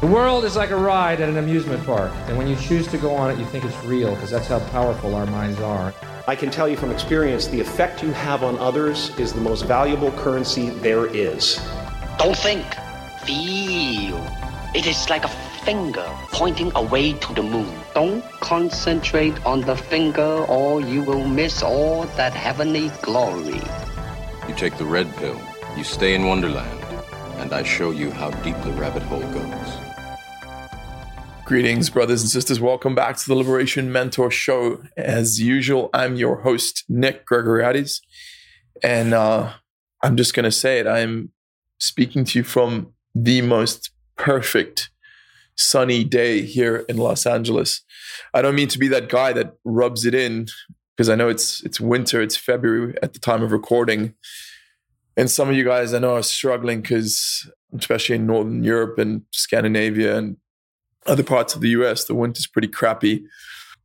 The world is like a ride at an amusement park, and when you choose to go on it, you think it's real, because that's how powerful our minds are. I can tell you from experience, the effect you have on others is the most valuable currency there is. Don't think, feel. It is like a finger pointing away to the moon. Don't concentrate on the finger, or you will miss all that heavenly glory. You take the red pill, you stay in Wonderland, and I show you how deep the rabbit hole goes. Greetings, brothers and sisters. Welcome back to the Liberation Mentor Show. As usual, I'm your host, Nick Gregoriades. And I'm just going to say it. I'm speaking to you from the most perfect sunny day here in Los Angeles. I don't mean to be that guy that rubs it in, because I know it's winter. It's February at the time of recording. And some of you guys I know are struggling because, especially in Northern Europe and Scandinavia and other parts of the US, the winter's pretty crappy.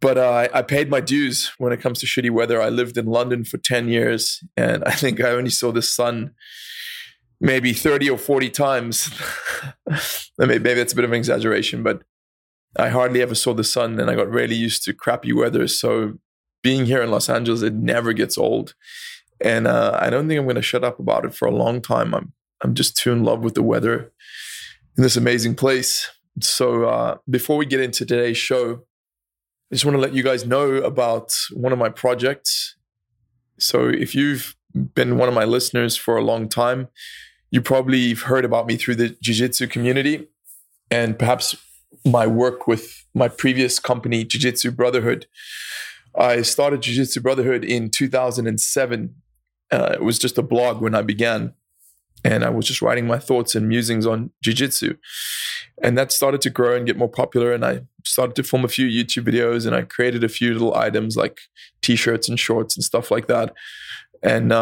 But I paid my dues when it comes to shitty weather. I lived in London for 10 years, and I think I only saw the sun maybe 30 or 40 times. Maybe that's a bit of an exaggeration, but I hardly ever saw the sun, and I got really used to crappy weather. So being here in Los Angeles, it never gets old. And I don't think I'm going to shut up about it for a long time. I'm just too in love with the weather in this amazing place. So before we get into today's show, I just want to let you guys know about one of my projects. So if you've been one of my listeners for a long time, you probably have heard about me through the Jiu-Jitsu community and perhaps my work with my previous company, Jiu-Jitsu Brotherhood. I started Jiu-Jitsu Brotherhood in 2007. It was just a blog when I began. And I was just writing my thoughts and musings on jiu-jitsu. And that started to grow and get more popular. And I started to film a few YouTube videos, and I created a few little items like t-shirts and shorts and stuff like that. And,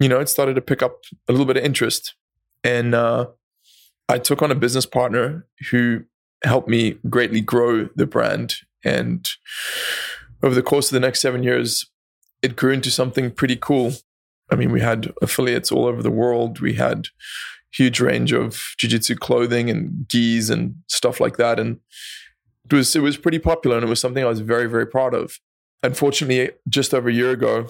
it started to pick up a little bit of interest. And I took on a business partner who helped me greatly grow the brand. And over the course of the next 7 years, it grew into something pretty cool. I mean, we had affiliates all over the world. We had huge range of jiu-jitsu clothing and gis and stuff like that. And it was pretty popular, and it was something I was very, very proud of. Unfortunately, just over a year ago,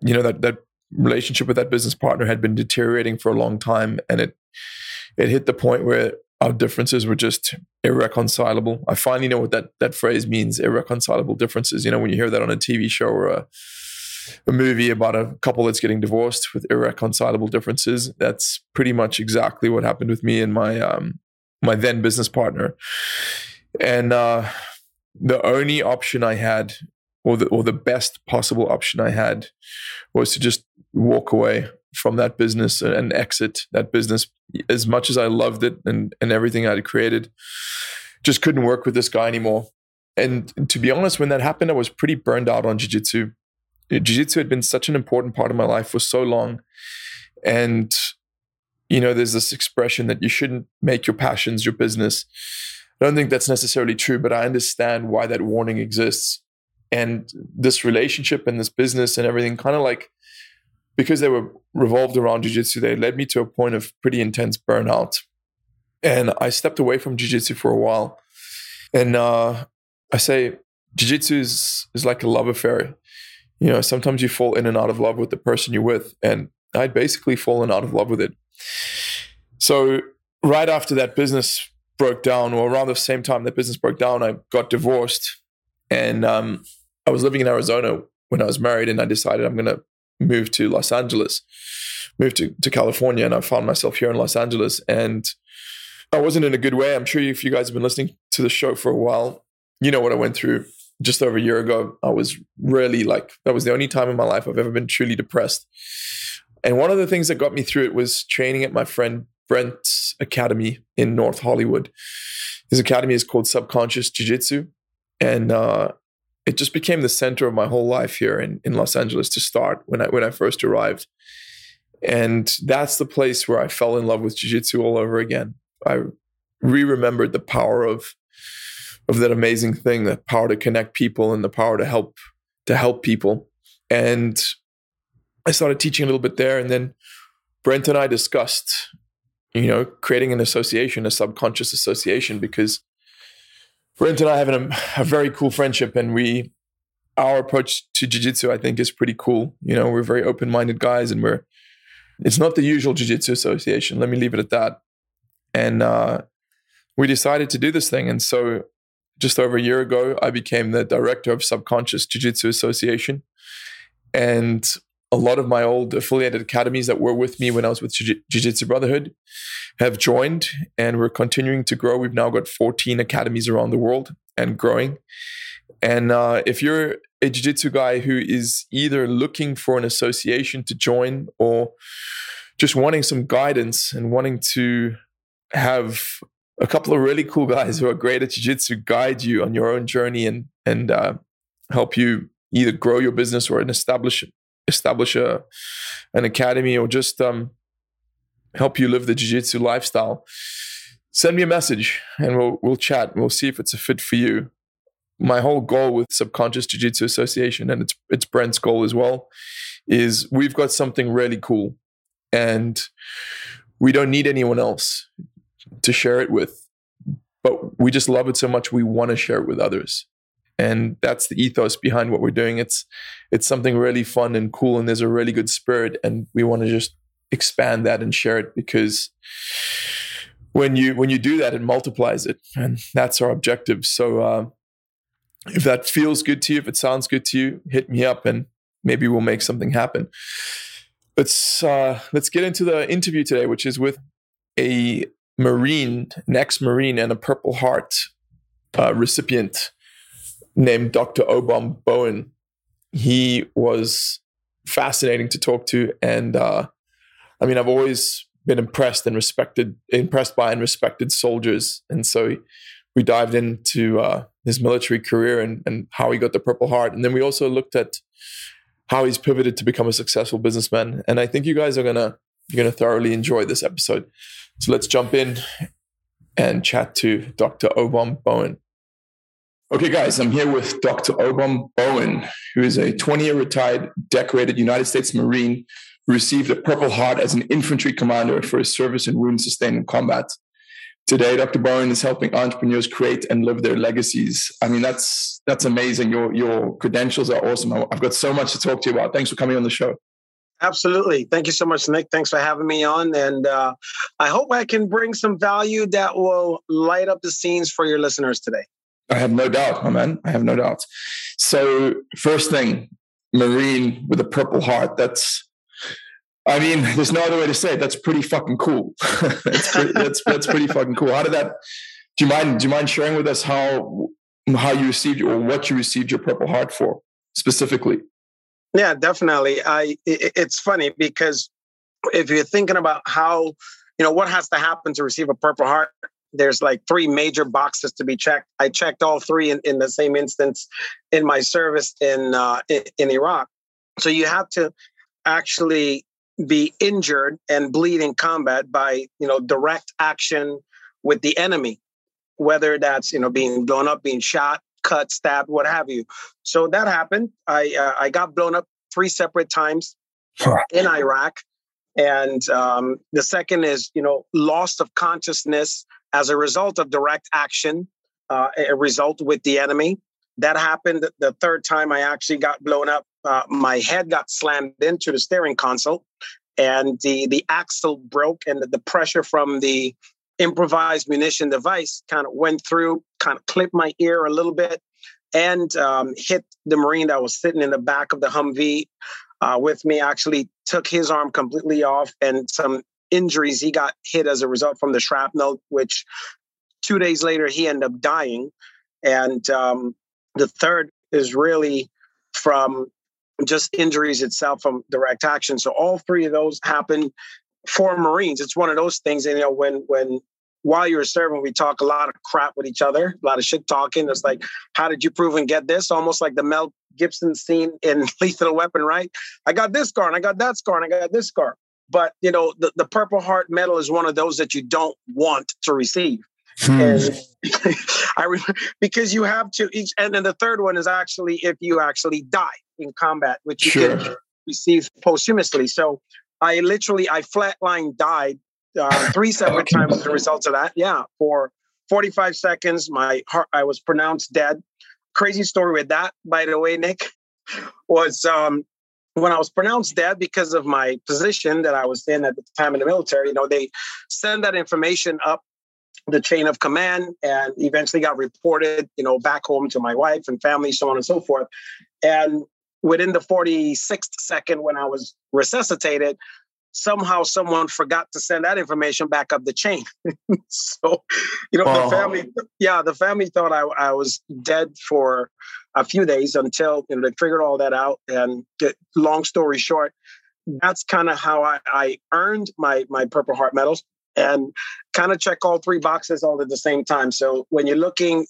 that relationship with that business partner had been deteriorating for a long time. And it hit the point where our differences were just irreconcilable. I finally know what that phrase means, irreconcilable differences. When you hear that on a TV show or a movie about a couple that's getting divorced with irreconcilable differences. That's pretty much exactly what happened with me and my my then business partner. And the only option I had, or the best possible option I had, was to just walk away from that business and exit that business. As much as I loved it and everything I had created, just couldn't work with this guy anymore. And to be honest, when that happened, I was pretty burned out on jiu-jitsu. Jiu-Jitsu had been such an important part of my life for so long. And, there's this expression that you shouldn't make your passions your business. I don't think that's necessarily true, but I understand why that warning exists. And this relationship and this business and everything because they were revolved around jiu-jitsu, they led me to a point of pretty intense burnout. And I stepped away from jiu-jitsu for a while. And I say jiu-jitsu is like a love affair. Sometimes you fall in and out of love with the person you're with, and I'd basically fallen out of love with it. So right after that business broke down, or around the same time that business broke down, I got divorced, and I was living in Arizona when I was married, and I decided I'm going to move to Los Angeles, move to California, and I found myself here in Los Angeles, and I wasn't in a good way. I'm sure if you guys have been listening to the show for a while, you know what I went through. Just over a year ago, I was really that was the only time in my life I've ever been truly depressed. And one of the things that got me through it was training at my friend Brent's academy in North Hollywood. His academy is called Subconscious Jiu-Jitsu. And it just became the center of my whole life here in Los Angeles to start when I first arrived. And that's the place where I fell in love with jiu-jitsu all over again. I remembered the power of that amazing thing, the power to connect people and the power to help people. And I started teaching a little bit there. And then Brent and I discussed you know, creating an association, a subconscious association, because Brent and I have a very cool friendship, and our approach to jiu-jitsu, I think, is pretty cool. You know, we're very open-minded guys, and it's not the usual jiu-jitsu association. Let me leave it at that. And we decided to do this thing. And so just over a year ago, I became the director of Subconscious Jiu-Jitsu Association. And a lot of my old affiliated academies that were with me when I was with Jiu-Jitsu Brotherhood have joined, and we're continuing to grow. We've now got 14 academies around the world and growing. And if you're a jiu-jitsu guy who is either looking for an association to join or just wanting some guidance and wanting to have a couple of really cool guys who are great at jiu-jitsu guide you on your own journey and help you either grow your business or establish an academy, or just help you live the jiu-jitsu lifestyle, send me a message and we'll chat. We'll see if it's a fit for you. My whole goal with Subconscious Jiu-Jitsu Association, and it's Brent's goal as well, is we've got something really cool and we don't need anyone else to share it with, but we just love it so much we want to share it with others. And that's the ethos behind what we're doing. It's something really fun and cool, and there's a really good spirit, and we want to just expand that and share it, because when you do that, it multiplies it, and that's our objective. So if that feels good to you, if it sounds good to you, hit me up and maybe we'll make something happen. Let's get into the interview today, which is with a Marine, an ex-Marine and a Purple Heart recipient named Dr. Obom Bowen. He was fascinating to talk to. And I mean, I've always been impressed by and respected soldiers. And so we dived into his military career and how he got the Purple Heart. And then we also looked at how he's pivoted to become a successful businessman. And I think you guys are you're gonna thoroughly enjoy this episode. So let's jump in and chat to Dr. Obom Bowen. Okay, guys, I'm here with Dr. Obom Bowen, who is a 20-year retired, decorated United States Marine who received a Purple Heart as an infantry commander for his service and wounds sustained in combat. Today, Dr. Bowen is helping entrepreneurs create and live their legacies. I mean, that's amazing. Your credentials are awesome. I've got so much to talk to you about. Thanks for coming on the show. Absolutely. Thank you so much, Nick. Thanks for having me on. And I hope I can bring some value that will light up the scenes for your listeners today. I have no doubt, my man. I have no doubt. So first thing, Marine with a Purple Heart. I mean, there's no other way to say it. That's pretty fucking cool. That's pretty fucking cool. How did that? Do you mind sharing with us how you received or what you received your Purple Heart for specifically? Yeah, definitely. It's funny because if you're thinking about how, you know, what has to happen to receive a Purple Heart, there's like three major boxes to be checked. I checked all three in the same instance in my service in Iraq. So you have to actually be injured and bleed in combat by, you know, direct action with the enemy, whether that's, you know, being blown up, being shot, cut, stabbed, what have you. So that happened. I got blown up three separate times in Iraq. And the second is, you know, loss of consciousness as a result of direct action, a result with the enemy. That happened the third time I actually got blown up. My head got slammed into the steering console, and the axle broke, and the pressure from the improvised munition device kind of went through, kind of clipped my ear a little bit, and hit the Marine that was sitting in the back of the Humvee with me. Actually took his arm completely off, and some injuries he got hit as a result from the shrapnel, which 2 days later he ended up dying. And the third is really from just injuries itself from direct action. So all three of those happened for Marines. It's one of those things, and, you know, while you're serving, we talk a lot of crap with each other, a lot of shit talking. It's like, how did you prove and get this? Almost like the Mel Gibson scene in Lethal Weapon, right? I got this scar, and I got that scar, and I got this scar. But, you know, the Purple Heart medal is one of those that you don't want to receive. And because you have to each, and then the third one is actually if you actually die in combat, which you can receive posthumously. So I flatline died three separate times as a result of that. Yeah, for 45 seconds, my heart, I was pronounced dead. Crazy story with that, by the way, Nick, was when I was pronounced dead because of my position that I was in at the time in the military. You know, they send that information up the chain of command and eventually got reported, you know, back home to my wife and family, so on and so forth. And within the 46th second when I was resuscitated, somehow someone forgot to send that information back up the chain. So, you know, the family thought I was dead for a few days until, you know, they figured all that out. And long story short, that's kind of how I earned my Purple Heart medals, and kind of check all three boxes all at the same time. So when you're looking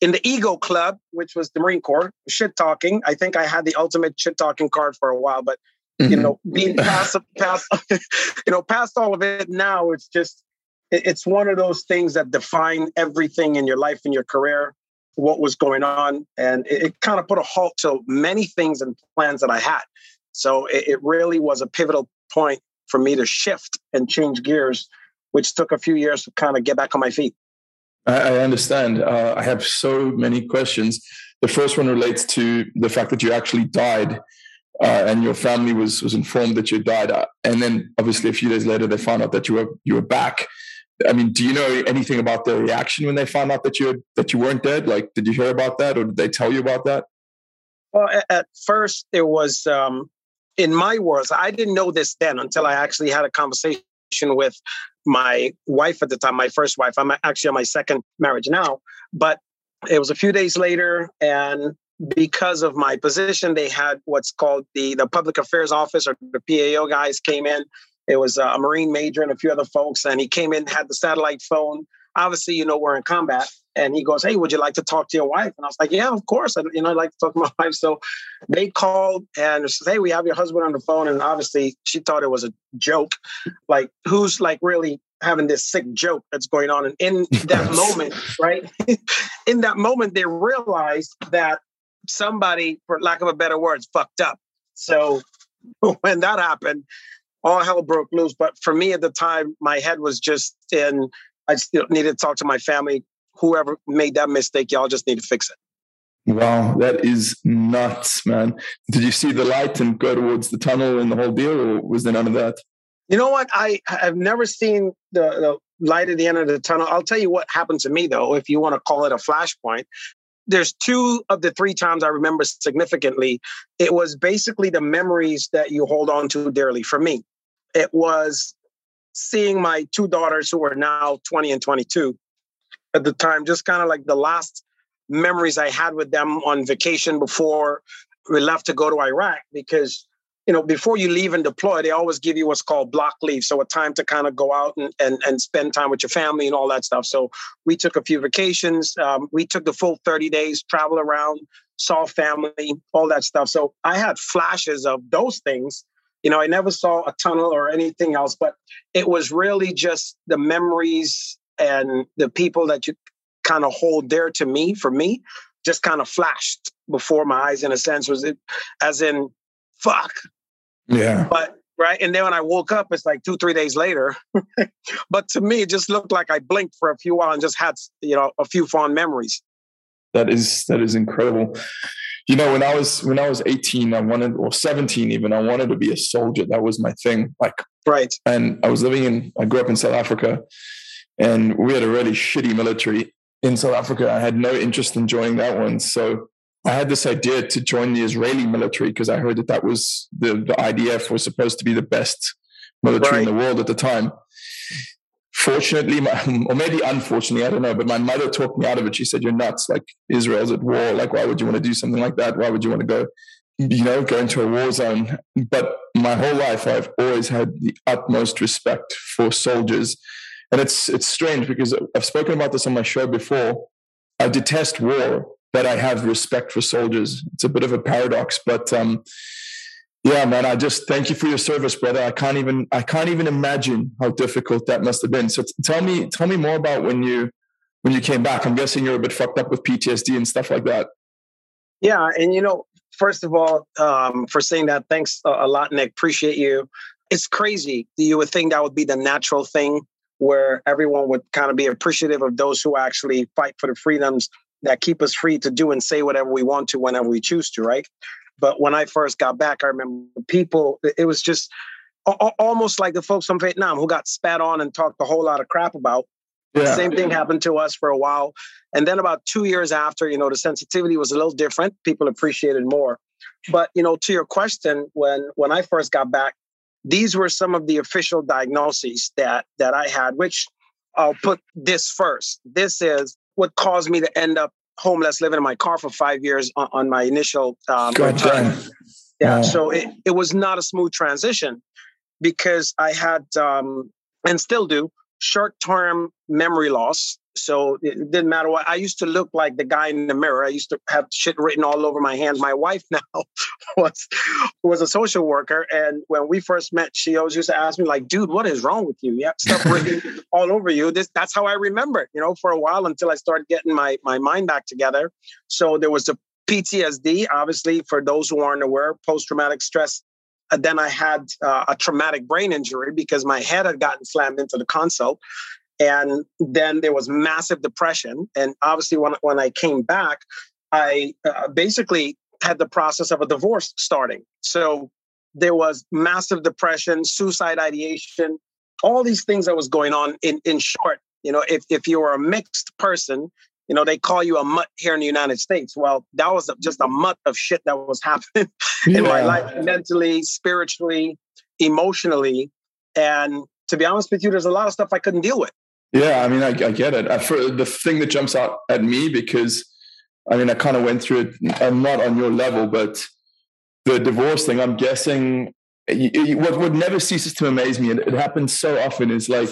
in the ego club, which was the Marine Corps, shit talking, I think I had the ultimate shit talking card for a while, but you know, being past, you know, past all of it now, it's just, it's one of those things that define everything in your life, in your career, what was going on. And it kind of put a halt to many things and plans that I had. So it really was a pivotal point for me to shift and change gears, which took a few years to kind of get back on my feet. I understand. I have so many questions. The first one relates to the fact that you actually died. And your family was informed that you died. And then obviously a few days later, they found out that you were back. I mean, do you know anything about their reaction when they found out that you weren't dead? Like, did you hear about that, or did they tell you about that? Well, at first it was, in my words, I didn't know this then until I actually had a conversation with my wife at the time, my first wife. I'm actually on my second marriage now, but it was a few days later, and because of my position, they had what's called the public affairs office, or the PAO guys came in. It was a Marine major and a few other folks. And he came in, had the satellite phone. Obviously, you know, we're in combat. And he goes, "Hey, would you like to talk to your wife?" And I was like, "Yeah, of course. I'd like to talk to my wife." So they called and said, "Hey, we have your husband on the phone." And obviously she thought it was a joke. Like, who's like really having this sick joke that's going on? And in that moment, right? In that moment, they realized that somebody, for lack of a better word, fucked up. So when that happened, all hell broke loose. But for me at the time, my head was just in, I still needed to talk to my family. Whoever made that mistake, y'all just need to fix it. Wow, that is nuts, man. Did you see the light and go towards the tunnel and the whole deal, or was there none of that? You know what? I've never seen the light at the end of the tunnel. I'll tell you what happened to me, though, if you want to call it a flashpoint. There's two of the three times I remember significantly. It was basically the memories that you hold on to dearly. For me, it was seeing my two daughters, who are now 20 and 22 at the time, just kind of like the last memories I had with them on vacation before we left to go to Iraq. Because, you know, before you leave and deploy, they always give you what's called block leave. So a time to kind of go out and spend time with your family and all that stuff. So we took a few vacations. We took the full 30 days, traveled around, saw family, all that stuff. So I had flashes of those things. You know, I never saw a tunnel or anything else, but it was really just the memories and the people that you kind of hold dear to me, for me, just kind of flashed before my eyes, in a sense, was it as in, fuck. Yeah. But right. And then when I woke up, it's like 2-3 days later. But to me, it just looked like I blinked for a few while and just had, you know, a few fond memories. That is incredible. You know, when I was 18, I wanted, or 17 even, I wanted to be a soldier. That was my thing. Like, right. And I grew up in South Africa, and we had a really shitty military in South Africa. I had no interest in joining that one. So I had this idea to join the Israeli military, because I heard that was the IDF was supposed to be the best military in the world at the time. Fortunately, or maybe unfortunately, I don't know, but my mother talked me out of it. She said, "You're nuts. Like, Israel's at war. Like, why would you want to do something like that? Why would you want to go into a war zone?" But my whole life, I've always had the utmost respect for soldiers. And it's strange, because I've spoken about this on my show before. I detest war, but I have respect for soldiers. It's a bit of a paradox, but yeah, man, I just thank you for your service, brother. I can't even imagine how difficult that must have been. So tell me more about when you came back. I'm guessing you're a bit fucked up with PTSD and stuff like that. Yeah. And, you know, first of all, for saying that, thanks a lot, Nick. Appreciate you. It's crazy. You would think that would be the natural thing where everyone would kind of be appreciative of those who actually fight for the freedoms that keep us free to do and say whatever we want to whenever we choose to, right? But when I first got back, I remember people, it was just almost like the folks from Vietnam who got spat on and talked a whole lot of crap about. Yeah. The same thing happened to us for a while. And then about 2 years after, you know, the sensitivity was a little different. People appreciated more. But, you know, to your question, when I first got back, these were some of the official diagnoses that I had, which I'll put this first. This is what caused me to end up homeless, living in my car for 5 years on my initial return. Yeah. Wow. So it was not a smooth transition because I had, and still do, short-term memory loss. So it didn't matter what. I used to look like the guy in the mirror. I used to have shit written all over my hand. My wife now was a social worker. And when we first met, she always used to ask me like, dude, what is wrong with you? You have stuff written all over you. That's how I remember, you know, for a while until I started getting my mind back together. So there was the PTSD, obviously, for those who aren't aware, post-traumatic stress. And then I had a traumatic brain injury because my head had gotten slammed into the console. And then there was massive depression. And obviously, when I came back, I basically had the process of a divorce starting. So there was massive depression, suicide ideation, all these things that was going on. In short, you know, if you were a mixed person, you know, they call you a mutt here in the United States. Well, that was just a mutt of shit that was happening in my life, mentally, spiritually, emotionally. And to be honest with you, there's a lot of stuff I couldn't deal with. Yeah, I mean, I get it. The thing that jumps out at me, because I mean, I kind of went through it. I'm not on your level, but the divorce thing, I'm guessing what never ceases to amaze me, and it happens so often, is like,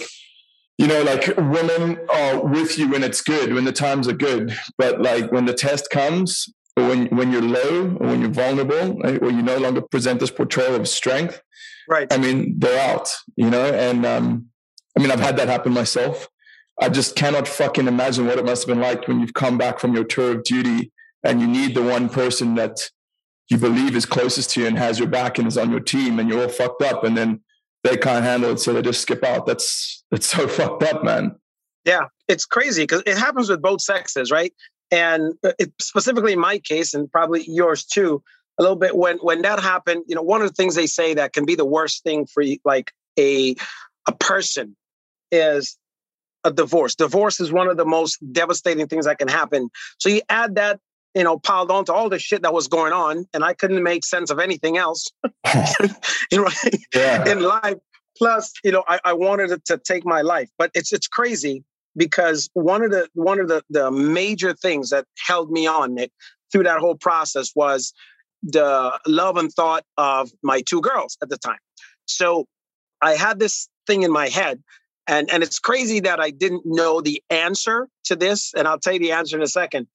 you know, like women are with you when it's good, when the times are good, but like when the test comes, or when you're low, or when you're vulnerable, or you no longer present this portrayal of strength, right? I mean, they're out, you know, and, I mean, I've had that happen myself. I just cannot fucking imagine what it must have been like when you've come back from your tour of duty and you need the one person that you believe is closest to you and has your back and is on your team, and you're all fucked up, and then they can't handle it, so they just skip out. That's so fucked up, man. Yeah, it's crazy because it happens with both sexes, right? And specifically in my case, and probably yours too, a little bit when that happened, you know, one of the things they say that can be the worst thing for you, like a person, is a divorce. Divorce is one of the most devastating things that can happen. So you add that, you know, piled onto all the shit that was going on, and I couldn't make sense of anything else in life. Plus, you know, I wanted it to take my life. But it's crazy because one of the major things that held me on, Nick, through that whole process was the love and thought of my two girls at the time. So I had this thing in my head, and it's crazy that I didn't know the answer to this. And I'll tell you the answer in a second.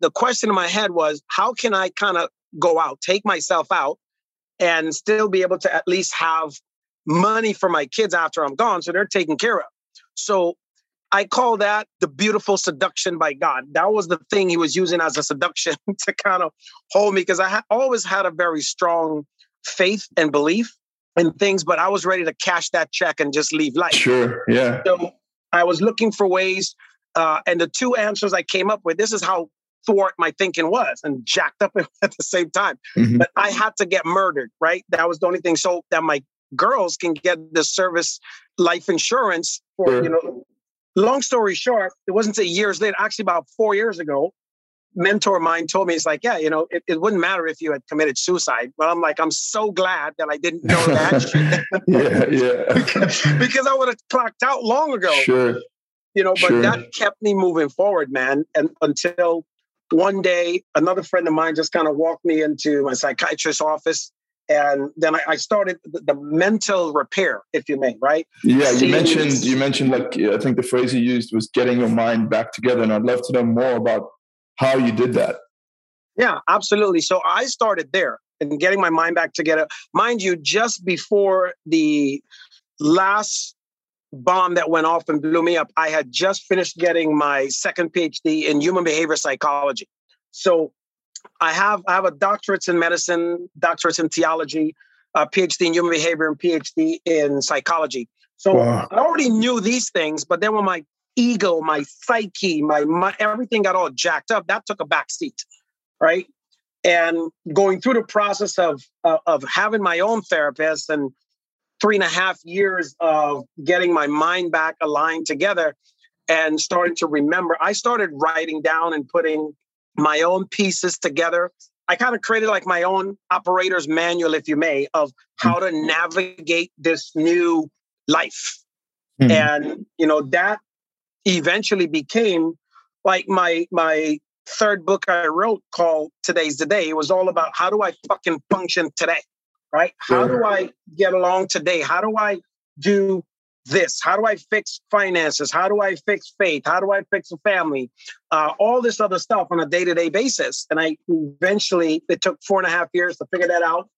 The question in my head was, how can I kind of go out, take myself out, and still be able to at least have money for my kids after I'm gone, so they're taken care of? So I call that the beautiful seduction by God. That was the thing he was using as a seduction to kind of hold me, because I always had a very strong faith and belief in things, but I was ready to cash that check and just leave life. Sure, yeah. So I was looking for ways, and the two answers I came up with, this is how thwart my thinking was and jacked up at the same time. Mm-hmm. But I had to get murdered, right? That was the only thing. So that my girls can get the service life insurance for, sure. You know, long story short, it wasn't until years later, actually about 4 years ago, mentor of mine told me, it's like, yeah, you know, it wouldn't matter if you had committed suicide. But I'm like, I'm so glad that I didn't know that shit. Because I would have clocked out long ago. Sure. You know, but that kept me moving forward, man. And until one day, another friend of mine just kind of walked me into my psychiatrist's office. And then I started the mental repair, if you may, right? Yeah, you mentioned like, I think the phrase you used was getting your mind back together. And I'd love to know more about how you did that. Yeah, absolutely. So I started there and getting my mind back together. Mind you, just before the last bomb that went off and blew me up, I had just finished getting my second PhD in human behavior psychology. So I have a doctorate in medicine, doctorate in theology. a PhD in human behavior and PhD in psychology. So wow. I already knew these things, but then when my ego, my psyche, my everything got all jacked up, that took a back seat, right? And going through the process of having my own therapist and 3.5 years of getting my mind back aligned together and starting to remember, I started writing down and putting my own pieces together. I kind of created like my own operator's manual, if you may, of how to navigate this new life. Mm-hmm. And, you know, that eventually became like my third book I wrote called Today's the Day. It was all about how do I fucking function today, right? How do I get along today? How do I do this? How do I fix finances? How do I fix faith? How do I fix a family? All this other stuff on a day-to-day basis. And I eventually, it took 4.5 years to figure that out.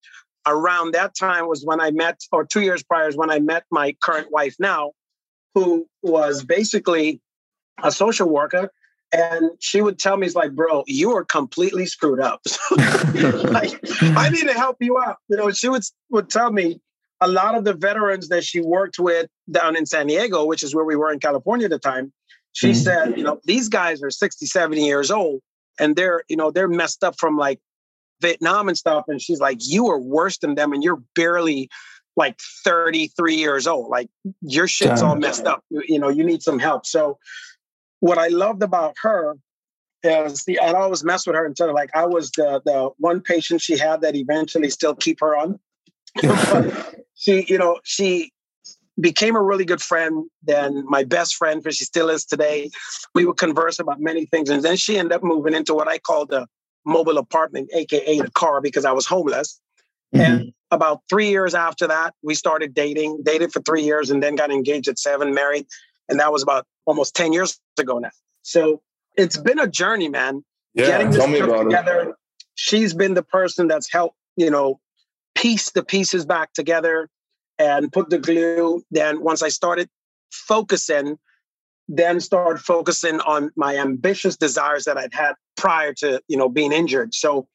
Around that time was when I met, or 2 years prior is when I met my current wife now, who was basically a social worker. And she would tell me, it's like, bro, you are completely screwed up. Like, I need to help you out. You know, she would tell me a lot of the veterans that she worked with down in San Diego, which is where we were in California at the time. She mm-hmm. said, you know, these guys are 60, 70 years old and they're messed up from like Vietnam and stuff. And she's like, you are worse than them. And you're barely like 33 years old. Like your shit's all messed up. You know, you need some help. So what I loved about her is I'd always mess with her until like I was the one patient she had that eventually still keep her on. She became a really good friend, then my best friend, but she still is today. We would converse about many things. And then she ended up moving into what I call the mobile apartment, AKA the car, because I was homeless. Mm-hmm. And about 3 years after that, we started dated for 3 years and then got engaged at 7, married. And that was about almost 10 years ago now. So it's been a journey, man. Yeah, getting this together. It. She's been the person that's helped, you know, piece the pieces back together and put the glue. Then once I started focusing on my ambitious desires that I'd had prior to, you know, being injured. So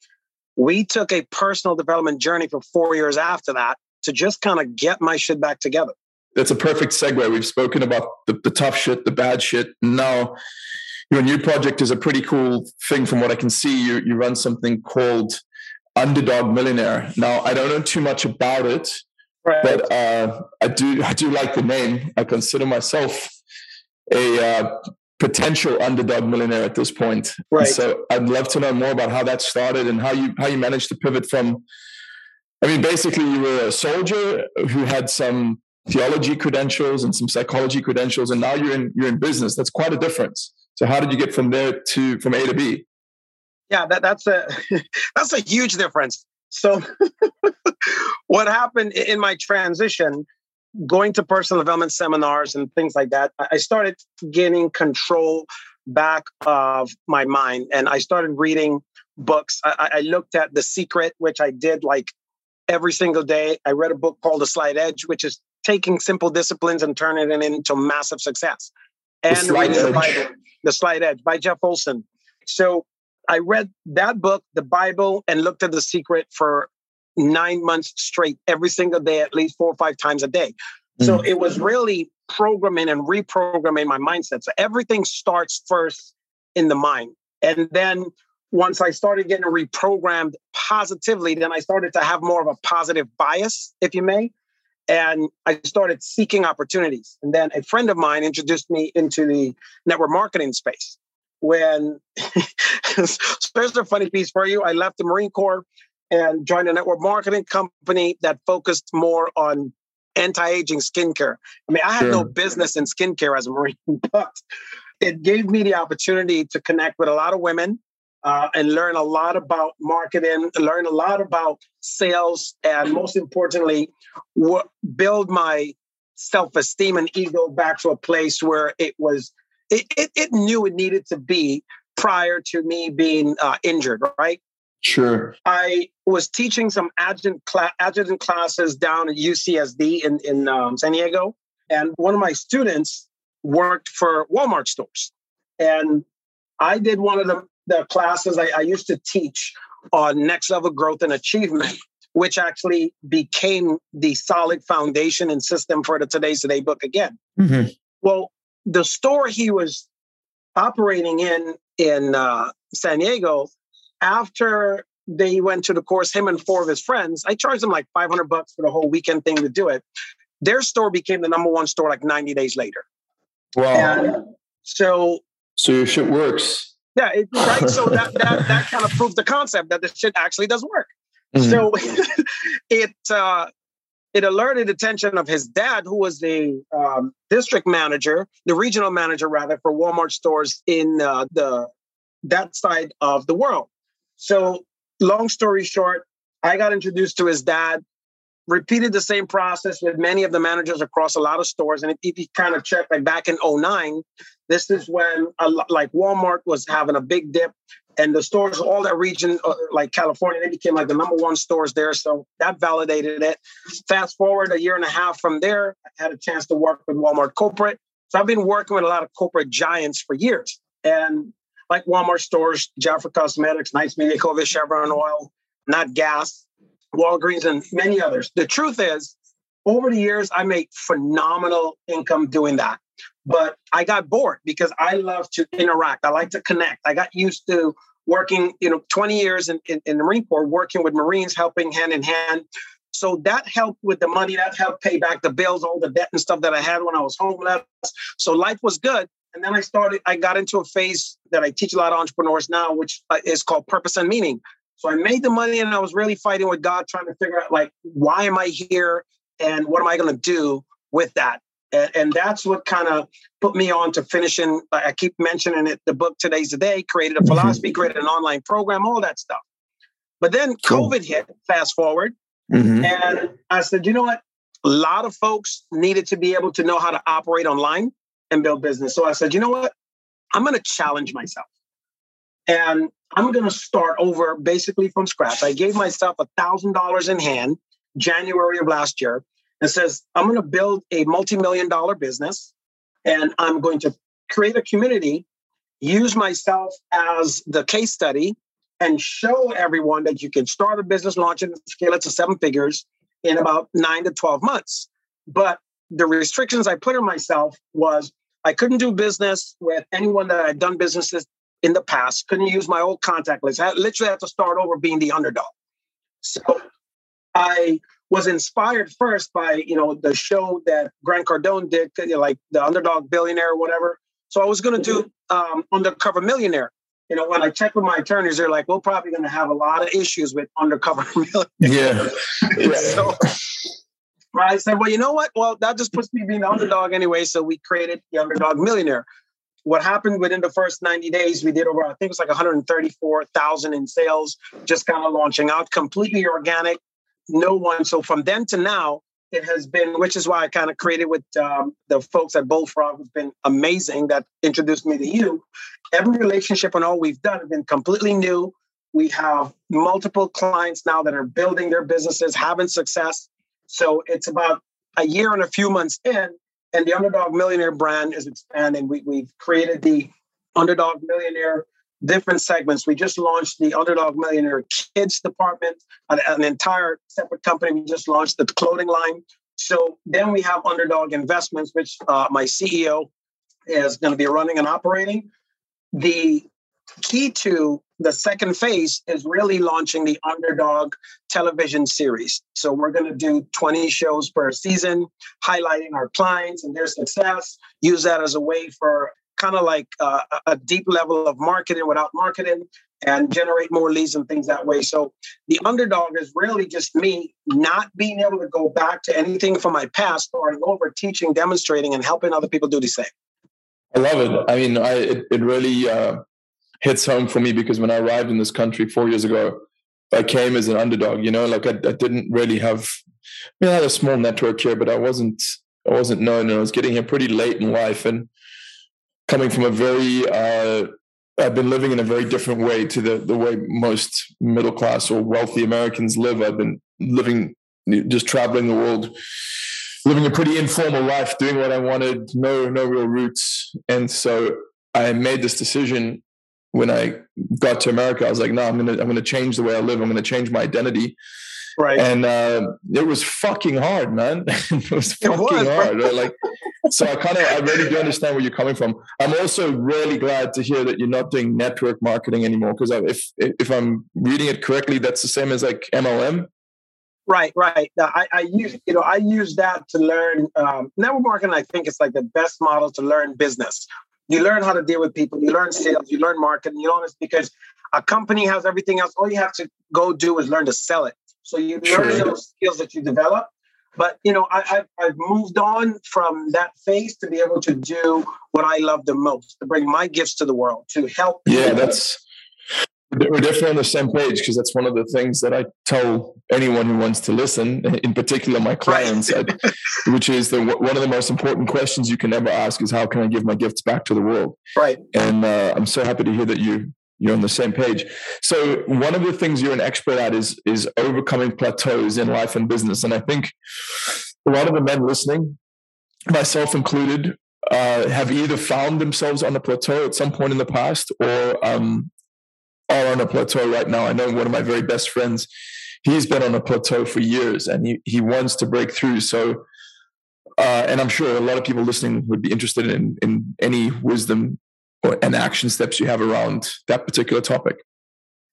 we took a personal development journey for 4 years after that to just kind of get my shit back together. That's a perfect segue. We've spoken about the tough shit, the bad shit. Now, your new project is a pretty cool thing from what I can see. You run something called Underdog Millionaire. Now, I don't know too much about it, right, but I do like the name. I consider myself a potential underdog millionaire at this point. Right. So I'd love to know more about how that started and how you managed to pivot from, I mean, basically you were a soldier who had some theology credentials and some psychology credentials, and now you're in business. That's quite a difference. So how did you get from there to from A to B? Yeah, that's a huge difference. So what happened in my transition, going to personal development seminars and things like that, I started gaining control back of my mind. And I started reading books. I looked at The Secret, which I did like every single day. I read a book called The Slight Edge, which is taking simple disciplines and turning it into massive success. And The Slight Edge by Jeff Olson. So I read that book, the Bible, and looked at The Secret for 9 months straight, every single day, at least 4 or 5 times a day. Mm-hmm. So it was really programming and reprogramming my mindset. So everything starts first in the mind. And then once I started getting reprogrammed positively, then I started to have more of a positive bias, if you may. And I started seeking opportunities. And then a friend of mine introduced me into the network marketing space. When there's a funny piece for you, I left the Marine Corps and joined a network marketing company that focused more on anti-aging skincare. I mean, I had no business in skincare as a Marine, but it gave me the opportunity to connect with a lot of women and learn a lot about marketing, learn a lot about sales, and most importantly, build my self-esteem and ego back to a place where it was. It knew it needed to be prior to me being injured, right? Sure. I was teaching some adjunct classes down at UCSD in San Diego. And one of my students worked for Walmart stores. And I did one of the classes I used to teach on next level growth and achievement which actually became the solid foundation and system for the Today's the Day book again. Mm-hmm. Well, the store he was operating in San Diego, after they went to the course, him and four of his friends, I charged them like $500 for the whole weekend thing to do it. Their store became the #1 store like 90 days later. Wow. And so your shit works. Yeah, right. So that kind of proved the concept that the shit actually does work. Mm-hmm. So it alerted the attention of his dad, who was the regional manager for Walmart stores in that side of the world. So long story short, I got introduced to his dad, repeated the same process with many of the managers across a lot of stores. And if you kind of check like back in 2009, this is when like Walmart was having a big dip, and the stores, all that region, like California, they became like the #1 stores there. So that validated it. Fast forward a year and a half from there, I had a chance to work with Walmart corporate. So I've been working with a lot of corporate giants for years. And like Walmart stores, Jafra Cosmetics, Knights Media Co., Chevron Oil, Not Gas, Walgreens, and many others. The truth is, over the years, I made phenomenal income doing that. But I got bored because I love to interact. I like to connect. I got used to working, 20 years in the Marine Corps, working with Marines, helping hand in hand. So that helped with the money. That helped pay back the bills, all the debt and stuff that I had when I was homeless. So life was good. And then I got into a phase that I teach a lot of entrepreneurs now, which is called purpose and meaning. So I made the money and I was really fighting with God, trying to figure out like, why am I here and what am I going to do with that? And that's what kind of put me on to finishing. I keep mentioning it, the book, Today's the Day, created a philosophy, created an online program, all that stuff. But then COVID hit, fast forward. Mm-hmm. And I said, you know what? A lot of folks needed to be able to know how to operate online and build business. So I said, you know what? I'm going to challenge myself. And I'm going to start over basically from scratch. I gave myself $1,000 in hand, January of last year, and says, I'm going to build a multi-million-dollar business, and I'm going to create a community, use myself as the case study, and show everyone that you can start a business, launch it, and scale it to 7 figures in about 9 to 12 months. But the restrictions I put on myself was I couldn't do business with anyone that I'd done business with in the past, couldn't use my old contact list. I literally had to start over being the underdog. So I was inspired first by, the show that Grant Cardone did, like the Underdog Billionaire or whatever. So I was going to do Undercover Millionaire. When I checked with my attorneys, they're like, we're probably going to have a lot of issues with Undercover Millionaire. Yeah. So I said, well, you know what? Well, that just puts me being the underdog anyway. So we created the Underdog Millionaire. What happened within the first 90 days, we did over, I think it was like 134,000 in sales, just kind of launching out, completely organic, no one. So from then to now, it has been, which is why I kind of created with the folks at Bullfrog, who's been amazing, that introduced me to you. Every relationship and all we've done have been completely new. We have multiple clients now that are building their businesses, having success. So it's about a year and a few months in, and the Underdog Millionaire brand is expanding. We've created the Underdog Millionaire different segments. We just launched the Underdog Millionaire Kids department, an entire separate company. We just launched the clothing line. So then we have Underdog Investments, which my CEO is going to be running and operating. The key to the second phase is really launching the Underdog television series. So we're going to do 20 shows per season, highlighting our clients and their success, use that as a way for kind of like a deep level of marketing without marketing, and generate more leads and things that way. So the Underdog is really just me not being able to go back to anything from my past, starting over, teaching, demonstrating, and helping other people do the same. I love it. I mean, it really hits home for me, because when I arrived in this country 4 years ago, I came as an underdog, like I didn't really have, I had a small network here, but I wasn't known, and I was getting here pretty late in life, and coming from a very, I've been living in a very different way to the way most middle class or wealthy Americans live. I've been living, just traveling the world, living a pretty informal life, doing what I wanted, no real roots. And so I made this decision when I got to America. I was like, no, I'm going to change the way I live. I'm going to change my identity. Right. And it was fucking hard, man. It was fucking hard. Right? Like, so I really do understand where you're coming from. I'm also really glad to hear that you're not doing network marketing anymore, because if I'm reading it correctly, that's the same as like MLM. Right, right. I use that to learn network marketing. I think it's like the best model to learn business. You learn how to deal with people. You learn sales. You learn marketing. You know, it's because a company has everything else. All you have to go do is learn to sell it. So you learn those skills that you develop. But you know, I've moved on from that phase to be able to do what I love the most, to bring my gifts to the world, to help. Yeah, we're definitely on the same page, because that's one of the things that I tell anyone who wants to listen, in particular my clients, which is that one of the most important questions you can ever ask is, how can I give my gifts back to the world? Right. And I'm so happy to hear that you're on the same page. So one of the things you're an expert at is overcoming plateaus in life and business. And I think a lot of the men listening, myself included, have either found themselves on a plateau at some point in the past, or are on a plateau right now. I know one of my very best friends, he's been on a plateau for years, and he wants to break through. So, and I'm sure a lot of people listening would be interested in any wisdom and action steps you have around that particular topic.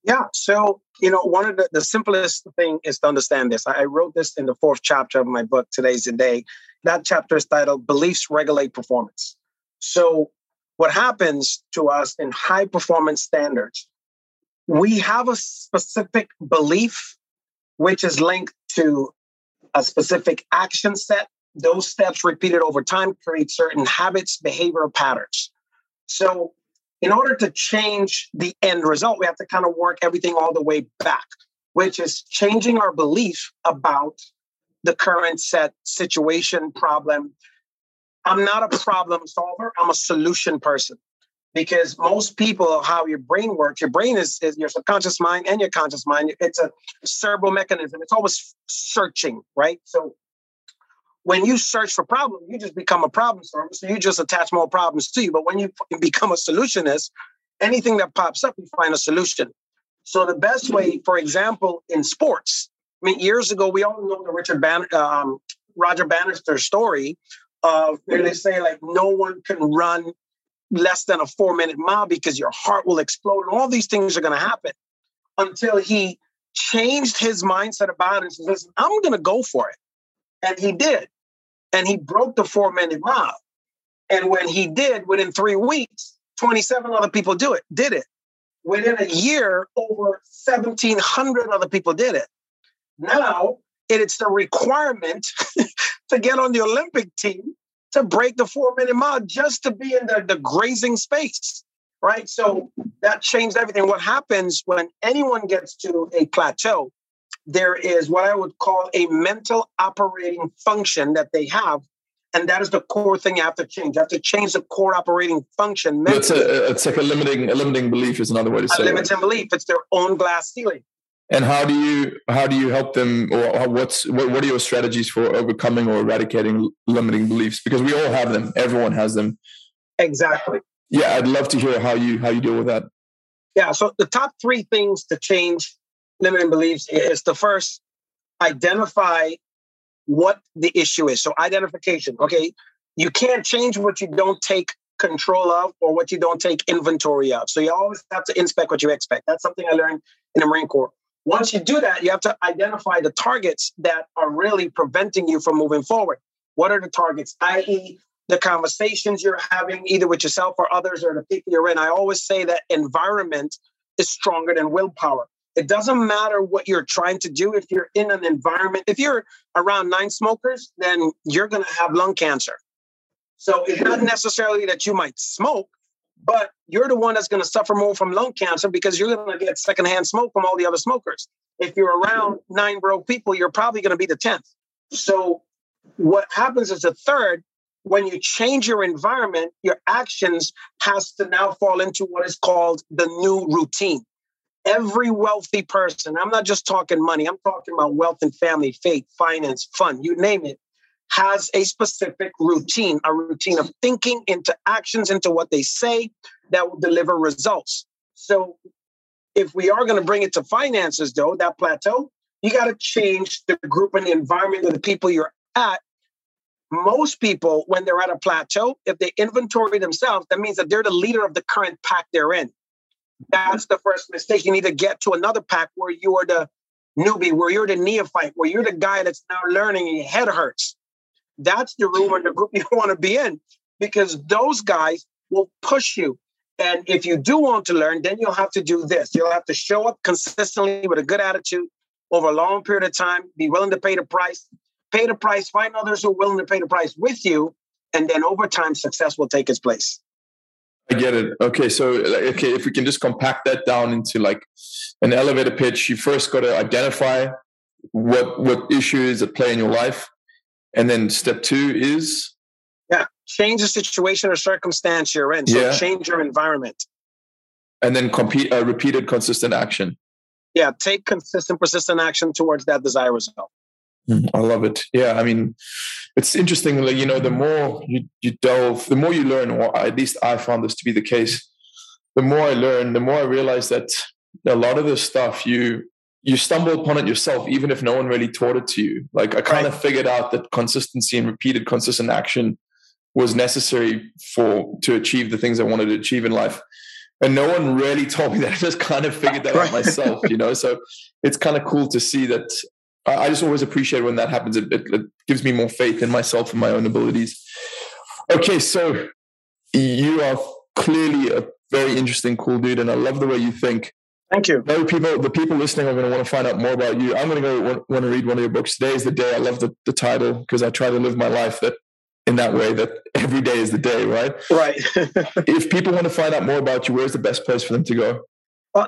Yeah. So, you know, one of the simplest thing is to understand this. I wrote this in the 4th chapter of my book, Today's the Day. That chapter is titled Beliefs Regulate Performance. So what happens to us in high performance standards, we have a specific belief, which is linked to a specific action set. Those steps repeated over time create certain habits, behavioral patterns. So in order to change the end result, we have to kind of work everything all the way back, which is changing our belief about the current set, situation, problem. I'm not a problem solver. I'm a solution person. Because most people, how your brain works, your brain is your subconscious mind and your conscious mind. It's a cerebral mechanism. It's always searching, right? So when you search for problem, you just become a problem solver. So you just attach more problems to you. But when you become a solutionist, anything that pops up, you find a solution. So the best way, for example, in sports, I mean, years ago, we all know the Roger Bannister story of where they say, like, no one can run less than a 4-minute mile because your heart will explode. And all these things are going to happen, until he changed his mindset about it and said, listen, I'm going to go for it. And he did. And he broke the 4-minute mile. And when he did, within 3 weeks, 27 other people did it. Within a year, over 1,700 other people did it. Now, it's the requirement to get on the Olympic team to break the 4-minute mile just to be in the grazing space, right? So that changed everything. What happens when anyone gets to a plateau, there is what I would call a mental operating function that they have, and that is the core thing you have to change. You have to change the core operating function. It's like a limiting belief is another way to say it. A limiting belief. It's their own glass ceiling. And how do you help them, or what are your strategies for overcoming or eradicating limiting beliefs? Because we all have them. Everyone has them. Exactly. Yeah, I'd love to hear how you deal with that. Yeah, so the top 3 things to change limiting beliefs is to first identify what the issue is. So identification, okay? You can't change what you don't take control of or what you don't take inventory of. So you always have to inspect what you expect. That's something I learned in the Marine Corps. Once you do that, you have to identify the targets that are really preventing you from moving forward. What are the targets? I.e., the conversations you're having either with yourself or others or the people you're in. I always say that environment is stronger than willpower. It doesn't matter what you're trying to do. If you're in an environment, if you're around 9 smokers, then you're going to have lung cancer. So it's not necessarily that you might smoke, but you're the one that's going to suffer more from lung cancer because you're going to get secondhand smoke from all the other smokers. If you're around 9 broke people, you're probably going to be the 10th. So what happens is the third, when you change your environment, your actions has to now fall into what is called the new routine. Every wealthy person, I'm not just talking money, I'm talking about wealth and family, faith, finance, fun, you name it, has a specific routine, a routine of thinking into actions, into what they say that will deliver results. So if we are going to bring it to finances, though, that plateau, You got to change the group and the environment of the people you're at. Most people, when they're at a plateau, if they inventory themselves, that means that they're the leader of the current pack they're in. That's the first mistake. You need to get to another pack where you are the newbie, where you're the neophyte, where you're the guy that's now learning and your head hurts. That's the room or the group you want to be in, because those guys will push you. And if you do want to learn, then you'll have to do this. You'll have to show up consistently with a good attitude over a long period of time, be willing to pay the price, find others who are willing to pay the price with you. And then over time, success will take its place. I get it. Okay. So, okay, if we can just compact that down into like an elevator pitch, you first got to identify what issue is at play in your life. And then step two is? Yeah. Change the situation or circumstance you're in. So change your environment. And then repeated consistent action. Yeah. Take consistent, persistent action towards that desired result. I love it. Yeah. I mean, it's interesting. Like, you know, the more you delve, the more you learn, or at least I found this to be the case. The more I learn, the more I realize that a lot of this stuff you stumble upon it yourself, even if no one really taught it to you. Like I kind of figured out that consistency and repeated consistent action was necessary to achieve the things I wanted to achieve in life. And no one really told me that. I just kind of figured that out myself, you know? So it's kind of cool to see that. I just always appreciate when that happens. It gives me more faith in myself and my own abilities. Okay, so you are clearly a very interesting, cool dude, and I love the way you think. Thank you. The people listening are going to want to find out more about you. I'm going to want to read one of your books. Today's the Day. I love the title because I try to live my life in that way, every day is the day, right? Right. If people want to find out more about you, where's the best place for them to go?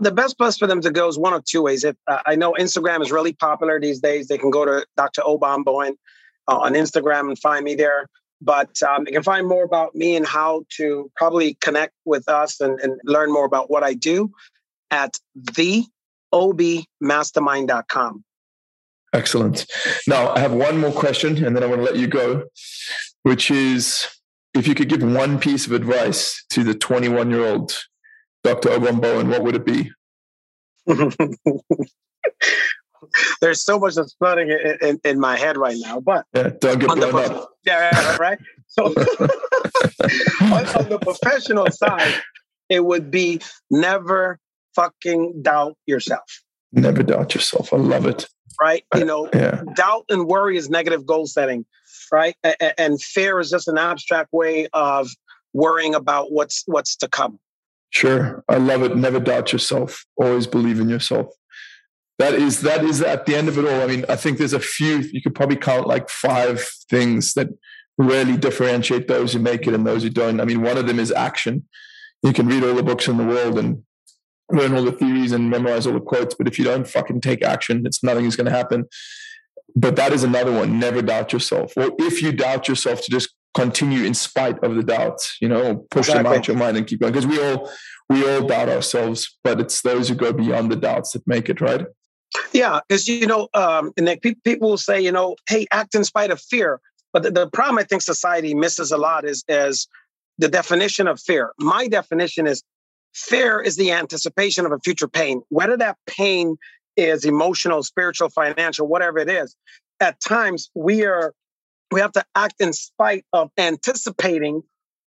The best place for them to go is one of two ways. I know Instagram is really popular these days. They can go to Dr. Obom Bowen on Instagram and find me there. But you can find more about me and how to probably connect with us and learn more about what I do at theobmastermind.com. Excellent. Now, I have one more question and then I want to let you go, which is if you could give one piece of advice to the 21-year-old Dr. Obom Bowen, what would it be? There's so much that's flooding in my head right now, but don't get blown up. Yeah, right. So on the professional side, it would be never fucking doubt yourself. Never doubt yourself. I love it. Right? You know, doubt and worry is negative goal setting, right? And fear is just an abstract way of worrying about what's to come. Sure. I love it. Never doubt yourself. Always believe in yourself. That is at the end of it all. I mean, I think there's a few, you could probably count like 5 things that really differentiate those who make it and those who don't. I mean, one of them is action. You can read all the books in the world and learn all the theories and memorize all the quotes, but if you don't fucking take action, nothing is going to happen. But that is another one. Never doubt yourself. Or if you doubt yourself, to just continue in spite of the doubts, you know, push them out your mind and keep going. Because we all doubt ourselves, but it's those who go beyond the doubts that make it, right? Yeah. Because, you know, Nick, people will say, you know, hey, act in spite of fear. But the problem I think society misses a lot is the definition of fear. My definition is fear is the anticipation of a future pain, whether that pain is emotional, spiritual, financial, whatever it is. At times we have to act in spite of anticipating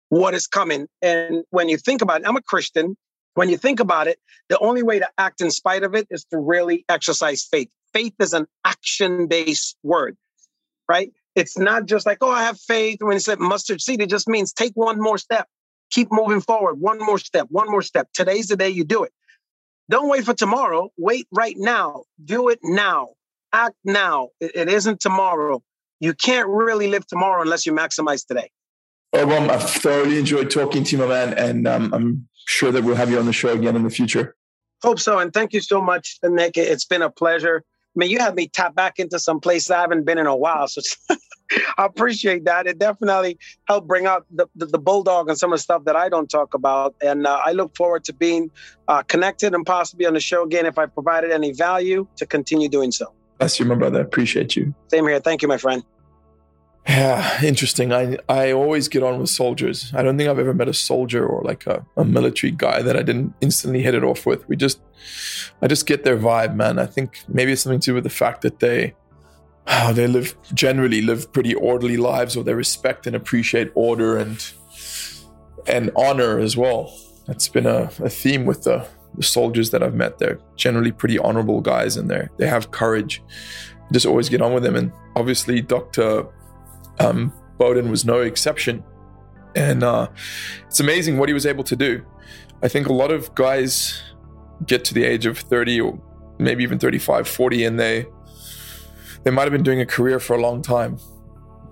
what is coming. And when you think about it, I'm a Christian. When you think about it, the only way to act in spite of it is to really exercise faith. Faith is an action-based word, right? It's not just like, oh, I have faith. When you said mustard seed, it just means take one more step. Keep moving forward. One more step. One more step. Today's the day you do it. Don't wait for tomorrow. Wait right now. Do it now. Act now. It isn't tomorrow. You can't really live tomorrow unless you maximize today. Obom, I've thoroughly enjoyed talking to you, my man, and I'm sure that we'll have you on the show again in the future. Hope so, and thank you so much, Nick. It's been a pleasure. I mean, you had me tap back into some places I haven't been in a while, so I appreciate that. It definitely helped bring out the bulldog and some of the stuff that I don't talk about, and I look forward to being connected and possibly on the show again if I provided any value to continue doing so. Bless you, my brother. Appreciate you. Same here. Thank you, my friend. Yeah, interesting. I always get on with soldiers. I don't think I've ever met a soldier or like a military guy that I didn't instantly hit it off with. I just get their vibe, man. I think maybe it's something to do with the fact that they generally live pretty orderly lives, or they respect and appreciate order and honor as well. That's been a theme with the soldiers that I've met. They're generally pretty honorable guys, and they have courage. Just always get on with them. And obviously Dr. Bowen was no exception. And it's amazing what he was able to do. I think a lot of guys get to the age of 30 or maybe even 35, 40, and they might have been doing a career for a long time,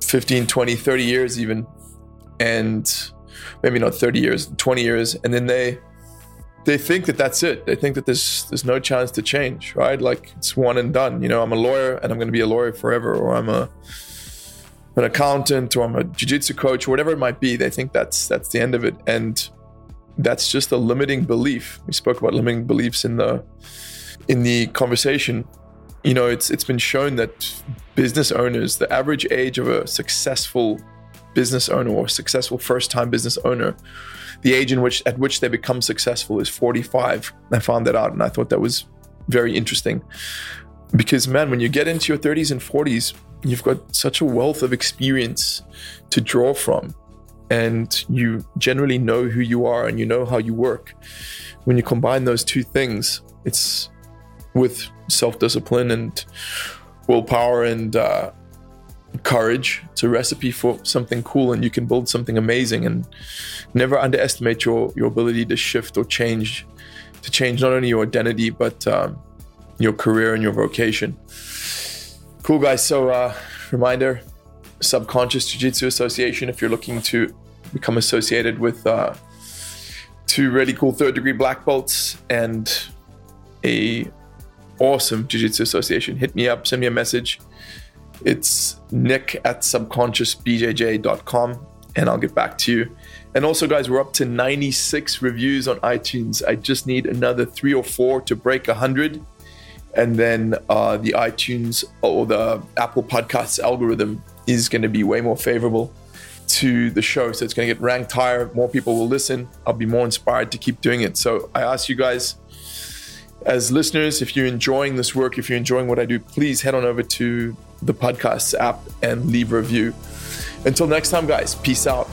15, 20, 30 years even, and maybe not 30 years, 20 years. And then they think that that's it. They think that there's no chance to change, right? Like it's one and done. You know, I'm a lawyer and I'm going to be a lawyer forever, or I'm an accountant, or I'm a jiu-jitsu coach, or whatever it might be. They think that's the end of it. And that's just a limiting belief. We spoke about limiting beliefs in the conversation. You know, it's been shown that business owners, the average age of a successful business owner or successful first-time business owner, the age at which they become successful is 45. I found that out, and I thought that was very interesting. Because, man, when you get into your 30s and 40s, you've got such a wealth of experience to draw from, and you generally know who you are and you know how you work. When you combine those two things, it's with self-discipline and willpower and courage, it's a recipe for something cool, and you can build something amazing. And never underestimate your ability to shift or change not only your identity but your career and your vocation. Cool, guys. So reminder, Subconscious Jiu-Jitsu Association, if you're looking to become associated with two really cool third degree black belts and a awesome Jiu-Jitsu Association, hit me up, send me a message. It's nick@subconsciousbjj.com, and I'll get back to you. And also, guys, we're up to 96 reviews on iTunes. I just need another 3 or 4 to break 100. And then the iTunes or the Apple Podcasts algorithm is going to be way more favorable to the show. So it's going to get ranked higher. More people will listen. I'll be more inspired to keep doing it. So I ask you guys, as listeners, if you're enjoying this work, if you're enjoying what I do, please head on over to the podcasts app and leave a review. Until next time, guys, peace out.